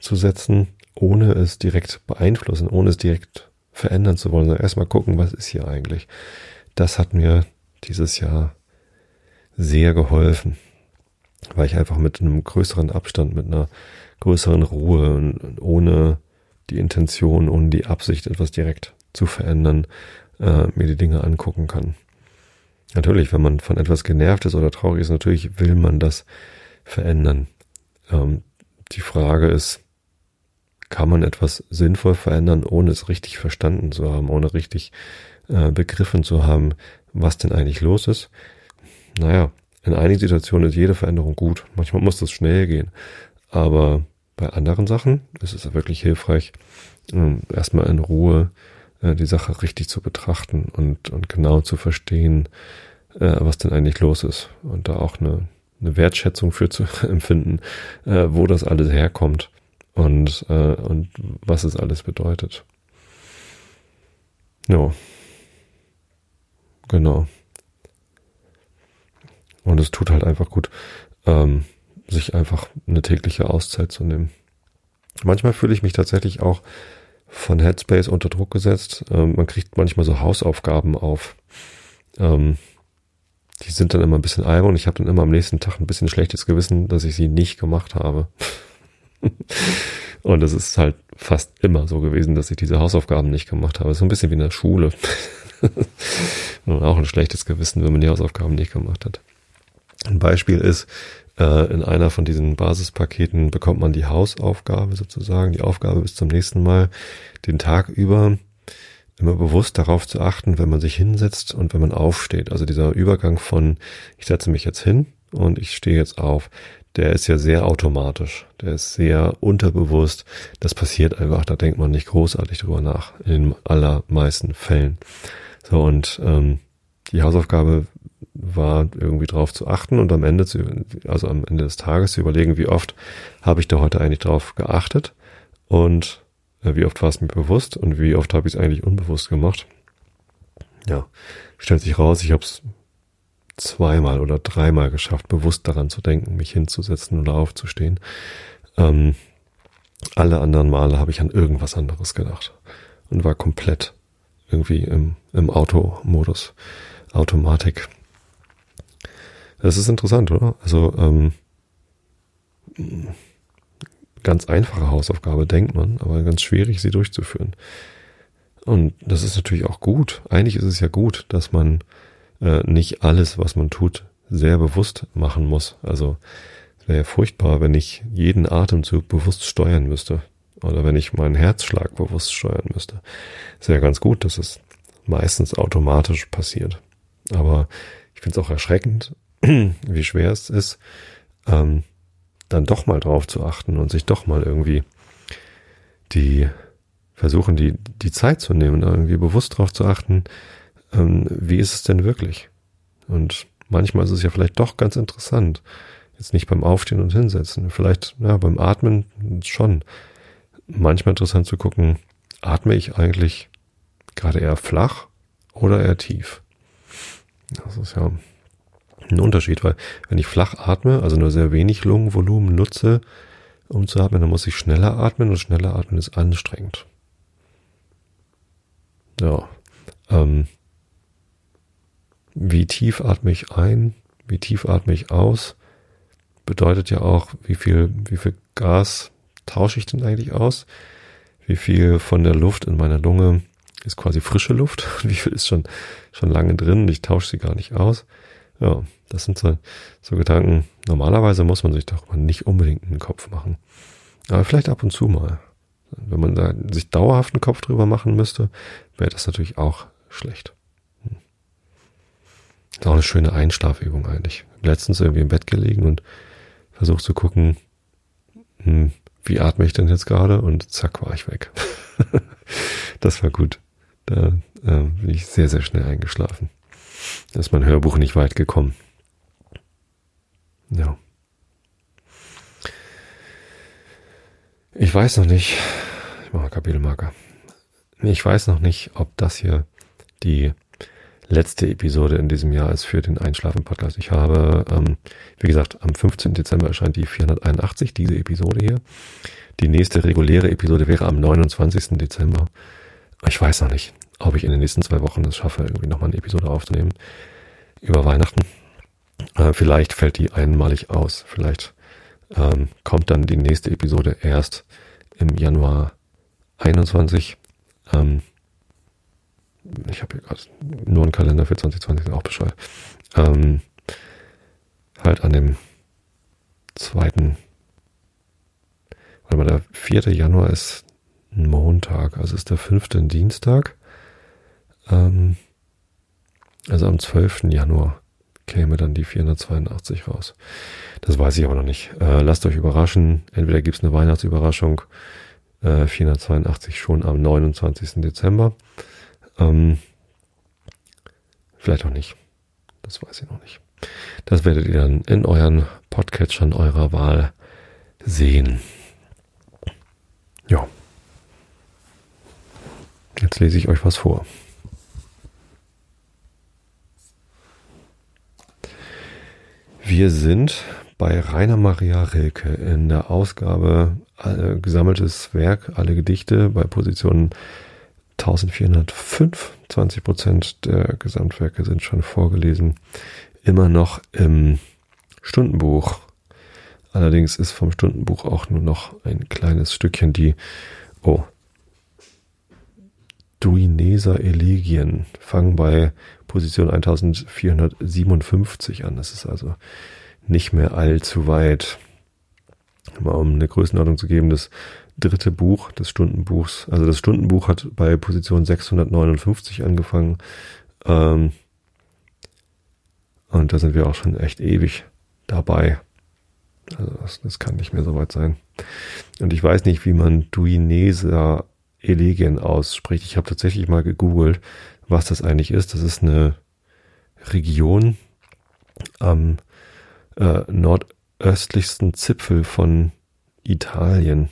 zu setzen, ohne es direkt beeinflussen, ohne es direkt verändern zu wollen, sondern erstmal gucken, was ist hier eigentlich. Das hat mir dieses Jahr sehr geholfen, weil ich einfach mit einem größeren Abstand, mit einer größeren Ruhe und ohne die Intention, ohne die Absicht, etwas direkt zu verändern, mir die Dinge angucken kann. Natürlich, wenn man von etwas genervt ist oder traurig ist, natürlich will man das verändern. Die Frage ist, kann man etwas sinnvoll verändern, ohne es richtig verstanden zu haben, ohne richtig begriffen zu haben, was denn eigentlich los ist? Naja, in einigen Situationen ist jede Veränderung gut. Manchmal muss das schnell gehen. Aber bei anderen Sachen ist es wirklich hilfreich, erstmal in Ruhe die Sache richtig zu betrachten und genau zu verstehen, was denn eigentlich los ist. Und da auch eine Wertschätzung für zu empfinden, wo das alles herkommt und was es alles bedeutet. Ja, genau. Und es tut halt einfach gut, sich einfach eine tägliche Auszeit zu nehmen. Manchmal fühle ich mich tatsächlich auch von Headspace unter Druck gesetzt. Man kriegt manchmal so Hausaufgaben auf. Die sind dann immer ein bisschen albern und ich habe dann immer am nächsten Tag ein bisschen schlechtes Gewissen, dass ich sie nicht gemacht habe. Und es ist halt fast immer so gewesen, dass ich diese Hausaufgaben nicht gemacht habe. So ein bisschen wie in der Schule. Und auch ein schlechtes Gewissen, wenn man die Hausaufgaben nicht gemacht hat. Ein Beispiel ist, in einer von diesen Basispaketen bekommt man die Hausaufgabe sozusagen, die Aufgabe bis zum nächsten Mal, den Tag über immer bewusst darauf zu achten, wenn man sich hinsetzt und wenn man aufsteht. Also dieser Übergang von, ich setze mich jetzt hin und ich stehe jetzt auf, der ist ja sehr automatisch, der ist sehr unterbewusst. Das passiert einfach, da denkt man nicht großartig drüber nach, in den allermeisten Fällen. So, und die Hausaufgabe war irgendwie drauf zu achten und am Ende des Tages zu überlegen, wie oft habe ich da heute eigentlich drauf geachtet und wie oft war es mir bewusst und wie oft habe ich es eigentlich unbewusst gemacht. Ja, stellt sich raus, ich habe es zweimal oder dreimal geschafft, bewusst daran zu denken, mich hinzusetzen oder aufzustehen. Alle anderen Male habe ich an irgendwas anderes gedacht und war komplett irgendwie im Automodus, Automatik. Das ist interessant, oder? Also ganz einfache Hausaufgabe, denkt man, aber ganz schwierig, sie durchzuführen. Und das ist natürlich auch gut. Eigentlich ist es ja gut, dass man nicht alles, was man tut, sehr bewusst machen muss. Also es wäre ja furchtbar, wenn ich jeden Atemzug bewusst steuern müsste oder wenn ich meinen Herzschlag bewusst steuern müsste. Es wäre ja ganz gut, dass es meistens automatisch passiert. Aber ich finde es auch erschreckend, wie schwer es ist, dann doch mal drauf zu achten und sich doch mal irgendwie die Zeit zu nehmen, da irgendwie bewusst drauf zu achten, wie ist es denn wirklich? Und manchmal ist es ja vielleicht doch ganz interessant, jetzt nicht beim Aufstehen und Hinsetzen, vielleicht beim Atmen schon. Manchmal interessant zu gucken, atme ich eigentlich gerade eher flach oder eher tief? Das ist ja ein Unterschied, weil wenn ich flach atme, also nur sehr wenig Lungenvolumen nutze, um zu atmen, dann muss ich schneller atmen und schneller atmen ist anstrengend. Ja. Wie tief atme ich ein, wie tief atme ich aus, bedeutet ja auch, wie viel Gas tausche ich denn eigentlich aus, wie viel von der Luft in meiner Lunge ist quasi frische Luft und wie viel ist schon lange drin und ich tausche sie gar nicht aus. Ja, das sind so Gedanken. Normalerweise muss man sich darüber nicht unbedingt einen Kopf machen. Aber vielleicht ab und zu mal. Wenn man da sich dauerhaft einen Kopf drüber machen müsste, wäre das natürlich auch schlecht. Ist auch eine schöne Einschlafübung eigentlich. Letztens irgendwie im Bett gelegen und versucht zu gucken, wie atme ich denn jetzt gerade? Und zack, war ich weg. Das war gut. Da bin ich sehr, sehr schnell eingeschlafen. Da ist mein Hörbuch nicht weit gekommen. Ja. Ich weiß noch nicht, ich mache mal Kapitelmarker. Ich weiß noch nicht, ob das hier die letzte Episode in diesem Jahr ist für den Einschlafen-Podcast. Ich habe, wie gesagt, am 15. Dezember erscheint die 481, diese Episode hier. Die nächste reguläre Episode wäre am 29. Dezember. Ich weiß noch nicht, ob ich in den nächsten 2 Wochen es schaffe, irgendwie nochmal eine Episode aufzunehmen. über Weihnachten. Vielleicht fällt die einmalig aus. Vielleicht kommt dann die nächste Episode erst im Januar 21. Ich habe hier gerade nur einen Kalender für 2020, auch Bescheid. Halt an dem 4. Januar ist ein Montag, also ist der 5. Dienstag. Also am 12. Januar käme dann die 482 raus. Das weiß ich aber noch nicht. Lasst euch überraschen. Entweder gibt es eine Weihnachtsüberraschung, 482 schon am 29. Dezember. Vielleicht auch nicht. Das weiß ich noch nicht. Das werdet ihr dann in euren Podcatchern eurer Wahl sehen. Ja. Jetzt lese ich euch was vor. Wir sind bei Rainer Maria Rilke in der Ausgabe Gesammeltes Werk, alle Gedichte bei Position 1405. 20% der Gesamtwerke sind schon vorgelesen. Immer noch im Stundenbuch. Allerdings ist vom Stundenbuch auch nur noch ein kleines Stückchen Duineser Elegien fangen bei Position 1457 an. Das ist also nicht mehr allzu weit. Mal um eine Größenordnung zu geben, das dritte Buch des Stundenbuchs, also das Stundenbuch hat bei Position 659 angefangen. Und da sind wir auch schon echt ewig dabei. Also das kann nicht mehr so weit sein. Und ich weiß nicht, wie man Duineser Elegien ausspricht. Ich habe tatsächlich mal gegoogelt, was das eigentlich ist. Das ist eine Region am nordöstlichsten Zipfel von Italien,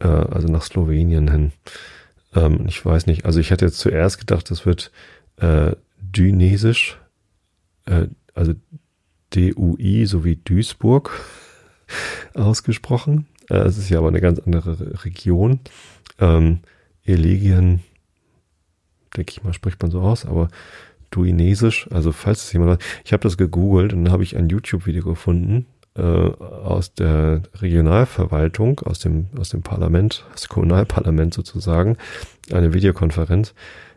also nach Slowenien hin. Ich weiß nicht, also ich hätte jetzt zuerst gedacht, das wird Duinesisch, also D-U-I sowie Duisburg ausgesprochen. Es ist ja aber eine ganz andere Region. Elegien, denke ich mal, spricht man so aus, aber Duinesisch, also falls es jemand weiß, ich habe das gegoogelt und dann habe ich ein YouTube-Video gefunden aus der Regionalverwaltung, aus dem Parlament, das Kommunalparlament sozusagen, eine Videokonferenz.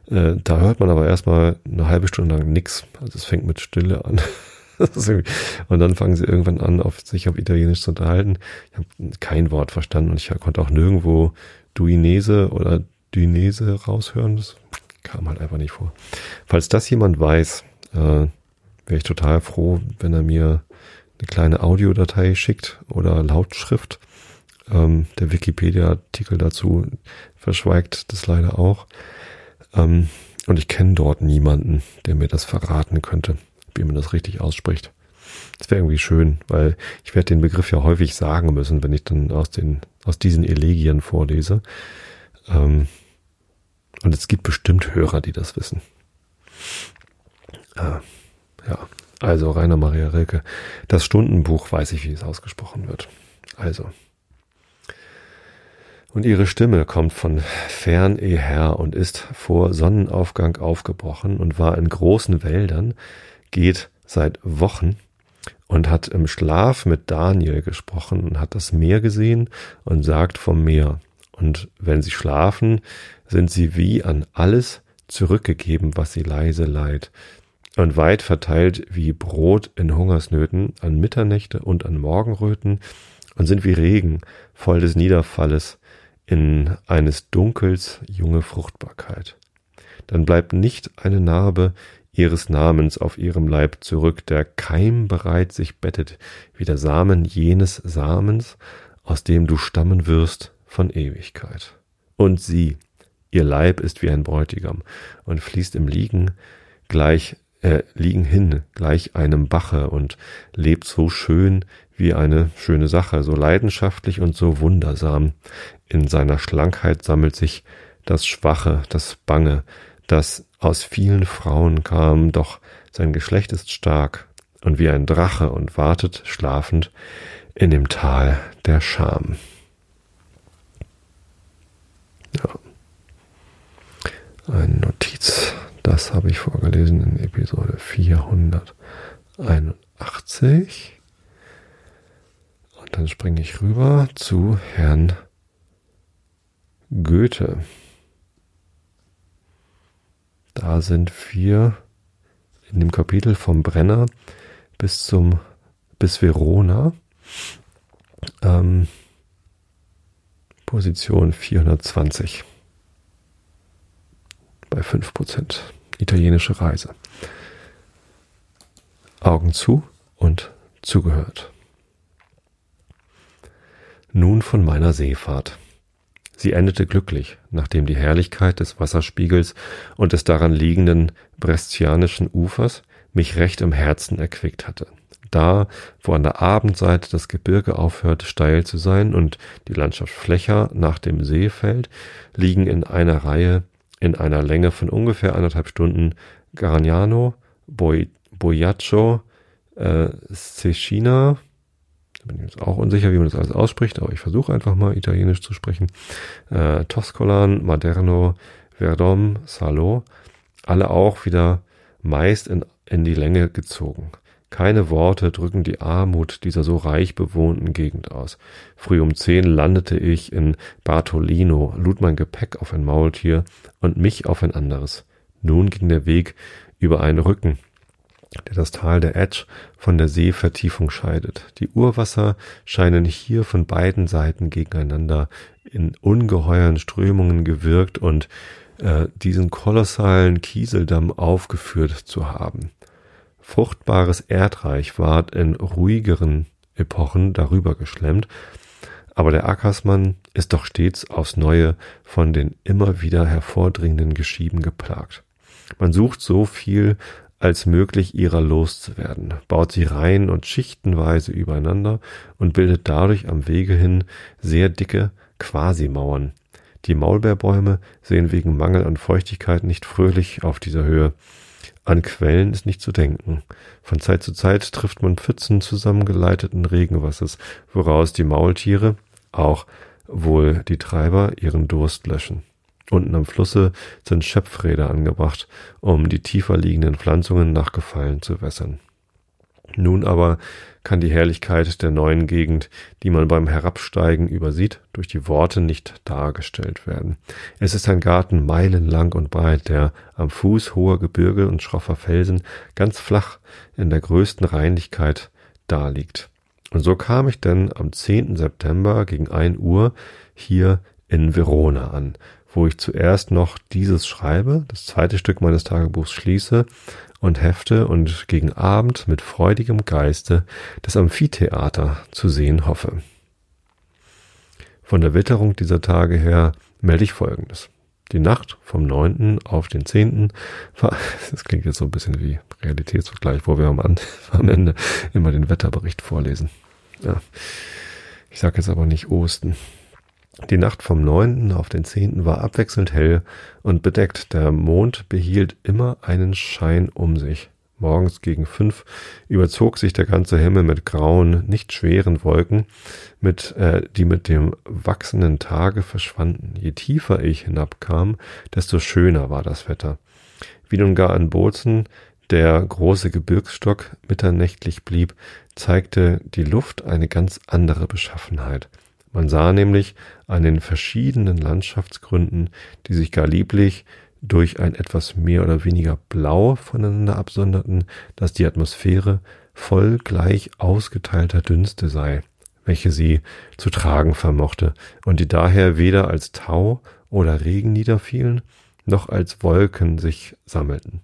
Da hört man aber erstmal eine halbe Stunde lang nichts. Also es fängt mit Stille an. Und dann fangen sie irgendwann an, sich auf Italienisch zu unterhalten. Ich habe kein Wort verstanden und ich konnte auch nirgendwo Duinese oder Duinese raushören. Das kam halt einfach nicht vor. Falls das jemand weiß, wäre ich total froh, wenn er mir eine kleine Audiodatei schickt oder Lautschrift. Der Wikipedia-Artikel dazu verschweigt das leider auch. Und ich kenne dort niemanden, der mir das verraten könnte, wie man das richtig ausspricht. Das wäre irgendwie schön, weil ich werde den Begriff ja häufig sagen müssen, wenn ich dann aus diesen Elegien vorlese. Und es gibt bestimmt Hörer, die das wissen. Also Rainer Maria Rilke. Das Stundenbuch, weiß ich, wie es ausgesprochen wird. Also. Und ihre Stimme kommt von fern eher und ist vor Sonnenaufgang aufgebrochen und war in großen Wäldern, geht seit Wochen und hat im Schlaf mit Daniel gesprochen und hat das Meer gesehen und sagt vom Meer. Und wenn sie schlafen, sind sie wie an alles zurückgegeben, was sie leise leiht. Und weit verteilt wie Brot in Hungersnöten, an Mitternächte und an Morgenröten und sind wie Regen, voll des Niederfalles, in eines Dunkels junge Fruchtbarkeit. Dann bleibt nicht eine Narbe ihres Namens auf ihrem Leib zurück, der keimbereit sich bettet, wie der Samen jenes Samens, aus dem du stammen wirst von Ewigkeit. Und sie, ihr Leib ist wie ein Bräutigam und fließt im Liegen hin, gleich einem Bache und lebt so schön wie eine schöne Sache, so leidenschaftlich und so wundersam. In seiner Schlankheit sammelt sich das Schwache, das Bange, das aus vielen Frauen kam, doch sein Geschlecht ist stark und wie ein Drache und wartet schlafend in dem Tal der Scham. Ja. Eine Notiz, Das habe ich vorgelesen in Episode 481. Und dann springe ich rüber zu Herrn Goethe. Da sind wir in dem Kapitel vom Brenner bis Verona. Position 420 bei 5%. Italienische Reise. Augen zu und zugehört. Nun von meiner Seefahrt. Sie endete glücklich, nachdem die Herrlichkeit des Wasserspiegels und des daran liegenden brescianischen Ufers mich recht im Herzen erquickt hatte. Da, wo an der Abendseite das Gebirge aufhört, steil zu sein und die Landschaft flächer nach dem See fällt, liegen in einer Reihe, in einer Länge von ungefähr 1,5 Stunden Garagnano, Boiaccio, Cechina, da bin ich jetzt auch unsicher, wie man das alles ausspricht, aber ich versuche einfach mal Italienisch zu sprechen, Toscolan, Maderno, Verdom, Salo, alle auch wieder meist in die Länge gezogen. Keine Worte drücken die Armut dieser so reich bewohnten Gegend aus. Früh um 10 landete ich in Bartolino, lud mein Gepäck auf ein Maultier und mich auf ein anderes. Nun ging der Weg über einen Rücken, der das Tal der Etsch von der Seevertiefung scheidet. Die Urwasser scheinen hier von beiden Seiten gegeneinander in ungeheuren Strömungen gewirkt und diesen kolossalen Kieseldamm aufgeführt zu haben. Fruchtbares Erdreich ward in ruhigeren Epochen darüber geschlemmt, aber der Ackersmann ist doch stets aufs Neue von den immer wieder hervordringenden Geschieben geplagt. Man sucht so viel als möglich ihrer loszuwerden, baut sie reihen und schichtenweise übereinander und bildet dadurch am Wege hin sehr dicke Quasimauern. Die Maulbeerbäume sehen wegen Mangel an Feuchtigkeit nicht fröhlich auf dieser Höhe. An Quellen ist nicht zu denken. Von Zeit zu Zeit trifft man Pfützen zusammengeleiteten Regenwassers, woraus die Maultiere, auch wohl die Treiber, ihren Durst löschen. Unten am Flusse sind Schöpfräder angebracht, um die tiefer liegenden Pflanzungen nach Gefallen zu wässern. Nun aber kann die Herrlichkeit der neuen Gegend, die man beim Herabsteigen übersieht, durch die Worte nicht dargestellt werden. Es ist ein Garten meilenlang und breit, der am Fuß hoher Gebirge und schroffer Felsen ganz flach in der größten Reinlichkeit daliegt. Und so kam ich denn am 10. September gegen 1 Uhr hier in Verona an, wo ich zuerst noch dieses schreibe, das zweite Stück meines Tagebuchs schließe und hefte und gegen Abend mit freudigem Geiste das Amphitheater zu sehen hoffe. Von der Witterung dieser Tage her melde ich Folgendes. Die Nacht vom 9. auf den 10. war, das klingt jetzt so ein bisschen wie Realitätsvergleich, wo wir am Ende immer den Wetterbericht vorlesen. Ja. Ich sage jetzt aber nicht Osten. Die Nacht vom 9. auf den 10. war abwechselnd hell und bedeckt. Der Mond behielt immer einen Schein um sich. Morgens gegen 5 überzog sich der ganze Himmel mit grauen, nicht schweren Wolken, die mit dem wachsenden Tage verschwanden. Je tiefer ich hinabkam, desto schöner war das Wetter. Wie nun gar in Bozen der große Gebirgsstock mitternächtlich blieb, zeigte die Luft eine ganz andere Beschaffenheit. Man sah nämlich an den verschiedenen Landschaftsgründen, die sich gar lieblich durch ein etwas mehr oder weniger Blau voneinander absonderten, dass die Atmosphäre voll gleich ausgeteilter Dünste sei, welche sie zu tragen vermochte und die daher weder als Tau oder Regen niederfielen, noch als Wolken sich sammelten.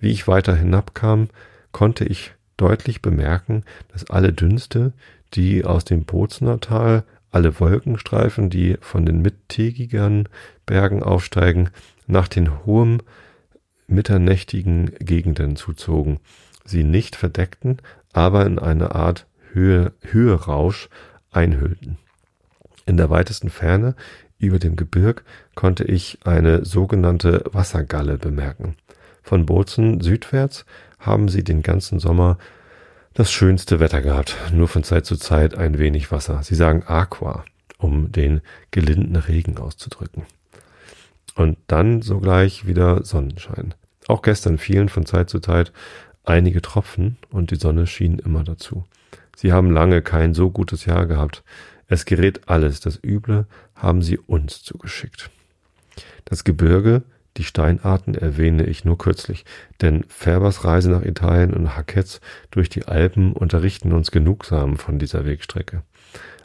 Wie ich weiter hinabkam, konnte ich deutlich bemerken, dass alle Dünste, die aus dem Bozener Tal, alle Wolkenstreifen, die von den mittigeren Bergen aufsteigen, nach den hohen, mitternächtigen Gegenden zuzogen, sie nicht verdeckten, aber in eine Art Höherausch einhüllten. In der weitesten Ferne, über dem Gebirg, konnte ich eine sogenannte Wassergalle bemerken. Von Bozen südwärts haben sie den ganzen Sommer das schönste Wetter gehabt, nur von Zeit zu Zeit ein wenig Wasser. Sie sagen Aqua, um den gelinden Regen auszudrücken. Und dann sogleich wieder Sonnenschein. Auch gestern fielen von Zeit zu Zeit einige Tropfen und die Sonne schien immer dazu. Sie haben lange kein so gutes Jahr gehabt. Es gerät alles, das Üble haben sie uns zugeschickt. Das Gebirge, die Steinarten erwähne ich nur kürzlich, denn Färbers Reise nach Italien und Hacketz durch die Alpen unterrichten uns genugsam von dieser Wegstrecke.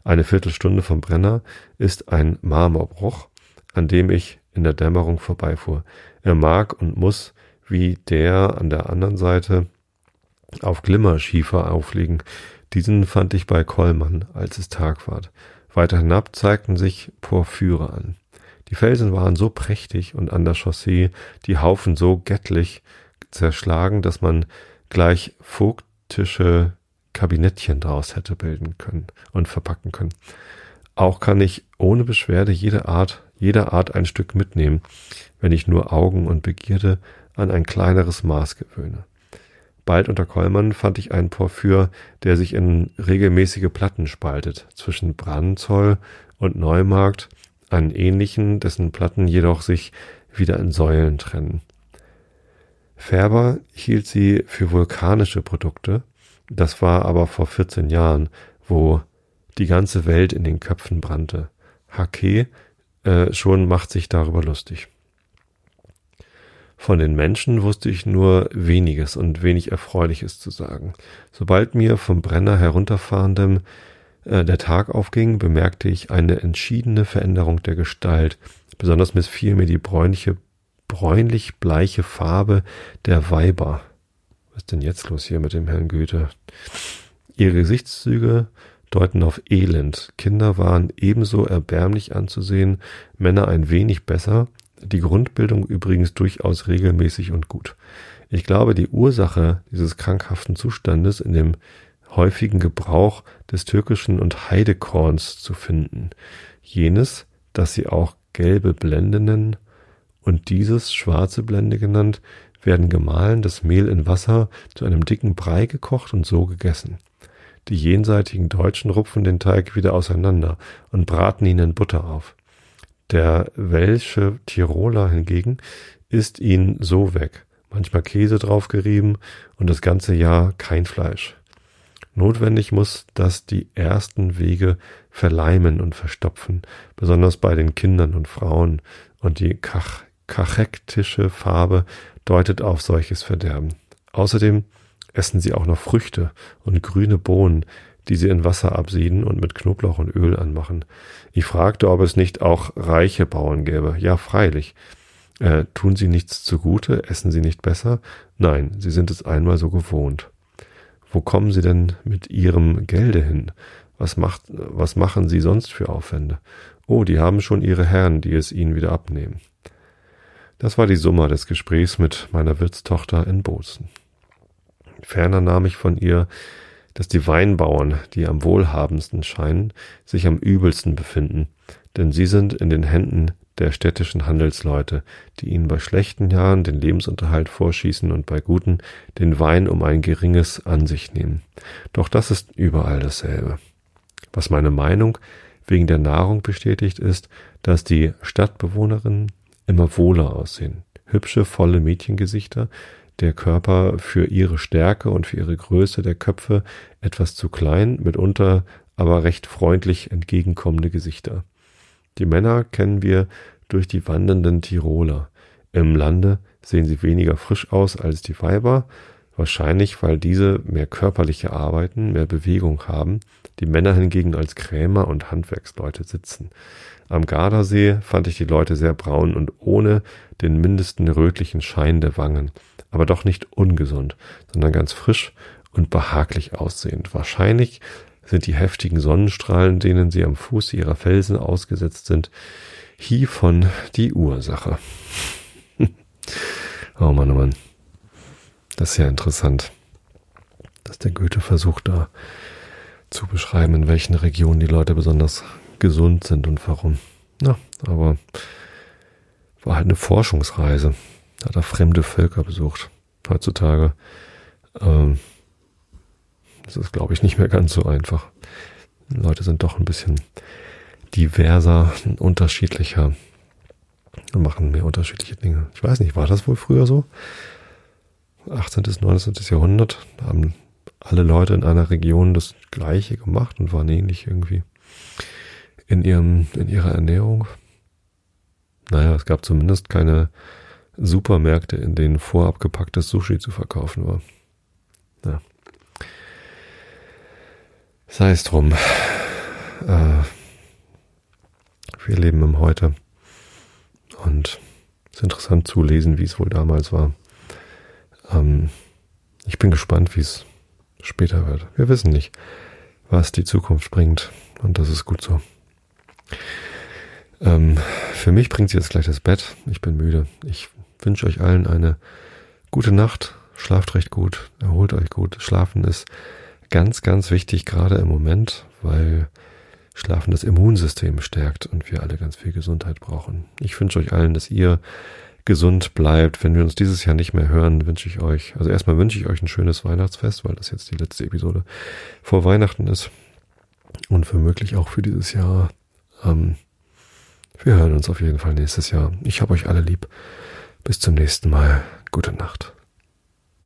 Eine Viertelstunde vom Brenner ist ein Marmorbruch, an dem ich in der Dämmerung vorbeifuhr. Er mag und muss, wie der an der anderen Seite, auf Glimmerschiefer aufliegen. Diesen fand ich bei Kollmann, als es Tag ward. Weiter hinab zeigten sich Porphyre an. Die Felsen waren so prächtig und an der Chaussee die Haufen so göttlich zerschlagen, dass man gleich vogtische Kabinettchen draus hätte bilden können und verpacken können. Auch kann ich ohne Beschwerde jeder Art ein Stück mitnehmen, wenn ich nur Augen und Begierde an ein kleineres Maß gewöhne. Bald unter Kollmann fand ich einen Porphyr, der sich in regelmäßige Platten spaltet, zwischen Brandzoll und Neumarkt, einen ähnlichen, dessen Platten jedoch sich wieder in Säulen trennen. Färber hielt sie für vulkanische Produkte, das war aber vor 14 Jahren, wo die ganze Welt in den Köpfen brannte. Hake schon macht sich darüber lustig. Von den Menschen wusste ich nur weniges und wenig Erfreuliches zu sagen. Sobald mir vom Brenner herunterfahrendem der Tag aufging, bemerkte ich eine entschiedene Veränderung der Gestalt. Besonders missfiel mir die bräunlich-bleiche Farbe der Weiber. Was ist denn jetzt los hier mit dem Herrn Goethe? Ihre Gesichtszüge deuten auf Elend. Kinder waren ebenso erbärmlich anzusehen, Männer ein wenig besser. Die Grundbildung übrigens durchaus regelmäßig und gut. Ich glaube, die Ursache dieses krankhaften Zustandes in dem häufigen Gebrauch des türkischen und Heidekorns zu finden. Jenes, das sie auch gelbe Blende nennen und dieses schwarze Blende genannt, werden gemahlen, das Mehl in Wasser zu einem dicken Brei gekocht und so gegessen. Die jenseitigen Deutschen rupfen den Teig wieder auseinander und braten ihn in Butter auf. Der welsche Tiroler hingegen isst ihn so weg, manchmal Käse draufgerieben und das ganze Jahr kein Fleisch. Notwendig muss das die ersten Wege verleimen und verstopfen, besonders bei den Kindern und Frauen, und die kachektische Farbe deutet auf solches Verderben. Außerdem essen sie auch noch Früchte und grüne Bohnen, die sie in Wasser absieden und mit Knoblauch und Öl anmachen. Ich fragte, ob es nicht auch reiche Bauern gäbe. Ja, freilich. Tun sie nichts zugute? Essen sie nicht besser? Nein, sie sind es einmal so gewohnt. Wo kommen sie denn mit ihrem Gelde hin? Was machen sie sonst für Aufwände? Oh, die haben schon ihre Herren, die es ihnen wieder abnehmen. Das war die Summe des Gesprächs mit meiner Wirtstochter in Bozen. Ferner nahm ich von ihr, dass die Weinbauern, die am wohlhabendsten scheinen, sich am übelsten befinden, denn sie sind in den Händen der städtischen Handelsleute, die ihnen bei schlechten Jahren den Lebensunterhalt vorschießen und bei guten den Wein um ein geringes an sich nehmen. Doch das ist überall dasselbe. Was meine Meinung wegen der Nahrung bestätigt ist, dass die Stadtbewohnerinnen immer wohler aussehen. Hübsche, volle Mädchengesichter, der Körper für ihre Stärke und für ihre Größe, der Köpfe etwas zu klein, mitunter aber recht freundlich entgegenkommende Gesichter. Die Männer kennen wir durch die wandernden Tiroler. Im Lande sehen sie weniger frisch aus als die Weiber, wahrscheinlich weil diese mehr körperliche Arbeiten, mehr Bewegung haben, die Männer hingegen als Krämer und Handwerksleute sitzen. Am Gardasee fand ich die Leute sehr braun und ohne den mindesten rötlichen Schein der Wangen, aber doch nicht ungesund, sondern ganz frisch und behaglich aussehend. Wahrscheinlich sind die heftigen Sonnenstrahlen, denen sie am Fuß ihrer Felsen ausgesetzt sind, hiervon die Ursache. Oh Mann, oh Mann. Das ist ja interessant, dass der Goethe versucht, da zu beschreiben, in welchen Regionen die Leute besonders gesund sind und warum. Na, ja, aber war halt eine Forschungsreise. Hat er fremde Völker besucht. Heutzutage das ist, glaube ich, nicht mehr ganz so einfach. Die Leute sind doch ein bisschen diverser, unterschiedlicher. und machen mehr unterschiedliche Dinge. Ich weiß nicht, war das wohl früher so? 18. bis 19. Jahrhundert, da haben alle Leute in einer Region das Gleiche gemacht und waren ähnlich irgendwie in ihrer Ernährung. Naja, es gab zumindest keine Supermärkte, in denen vorab gepacktes Sushi zu verkaufen war. Ja. Sei es drum. Wir leben im Heute. Und es ist interessant zu lesen, wie es wohl damals war. Ich bin gespannt, wie es später wird. Wir wissen nicht, was die Zukunft bringt. Und das ist gut so. Für mich bringt sie jetzt gleich das Bett. Ich bin müde. Ich wünsche euch allen eine gute Nacht. Schlaft recht gut. Erholt euch gut. Schlafen ist ganz, ganz wichtig, gerade im Moment, weil Schlafen das Immunsystem stärkt und wir alle ganz viel Gesundheit brauchen. Ich wünsche euch allen, dass ihr gesund bleibt. Wenn wir uns dieses Jahr nicht mehr hören, wünsche ich euch, also erstmal wünsche ich euch ein schönes Weihnachtsfest, weil das jetzt die letzte Episode vor Weihnachten ist und womöglich auch für dieses Jahr. Wir hören uns auf jeden Fall nächstes Jahr. Ich habe euch alle lieb. Bis zum nächsten Mal. Gute Nacht.